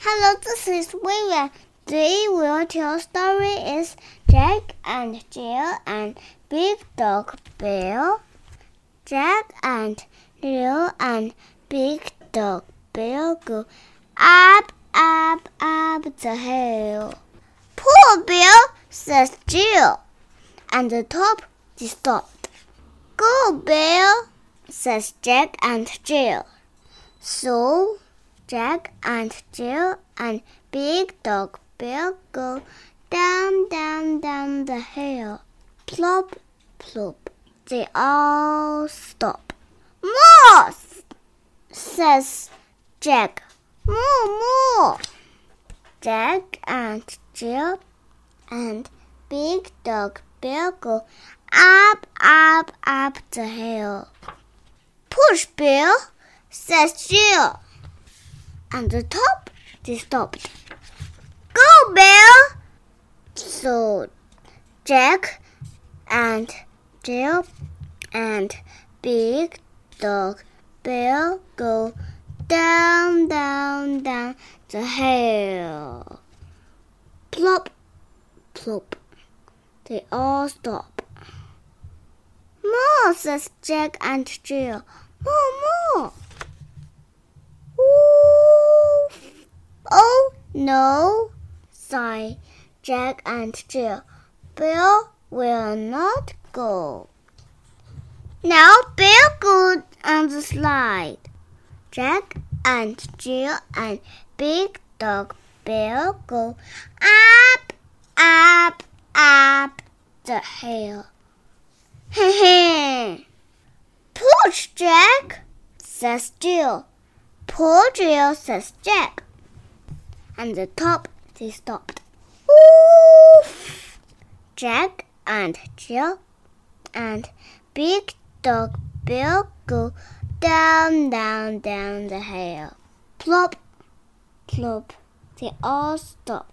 Hello, this is William. Today we'll tell story is Jack and Jill and Big Dog Bill. Jack and Jill and Big Dog Bill go up, up, up the hill. Poor Bill, says Jill, and the top is stopped. Go, Bill, says Jack and Jill. So Jack and Jill and Big Dog Bill go down, down, down the hill. Plop, plop. They all stop. More, says Jack. More, more. Jack and Jill and Big Dog Bill go up, up, up the hill. Push, Bill, says Jill. And the top, they stopped. Go, Bill! So Jack and Jill and Big Dog Bill go down, down, down the hill. Plop, plop. They all stop. More, says Jack and Jill. More, more. Oh, no, sigh Jack and Jill. Bill will not go. Now Bill goes on the slide. Jack and Jill and Big Dog Bill go up, up, up the hill. Push, Jack, says Jill. Poor Jill, says Jack. And the top, they stopped. Oof! Jack and Jill and Big Dog Bill go down, down, down the hill. Plop, plop. They all stop.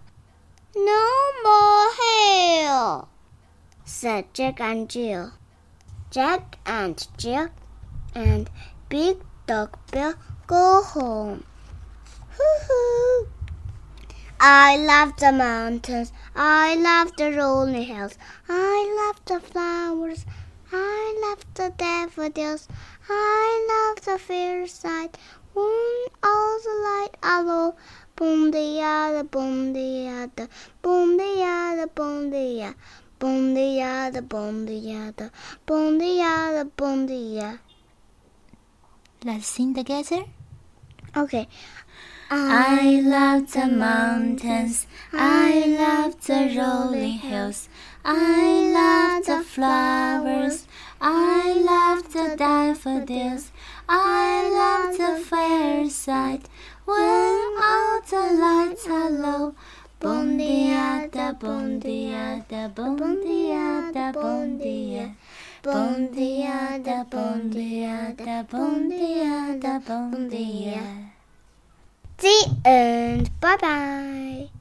No more hill, said Jack and Jill. Jack and Jill and Big Dog Bill go home. Hoo-hoo! I love the mountains, I love the rolling hills, I love the flowers, I love the daffodils, I love the fireside, when all the lights are low. Boom-de-yada, boom-de-yada, boom-de-yada, boom-de-yada, boom-de-yada, boom-de-yada, boom-de-yada, boom-de-yada. Let's sing together. Okay. I love the mountains, I love the rolling hills, I love the flowers, I love the daffodils, I love the fireside, when all the lights are low. Boom-de-yada, boom-de-yada, boom-de-yada, boom-de-yada. Boom-de-yada, boom-de-yada, boom-de-yada, boom-de-yada. The end. Bye-bye.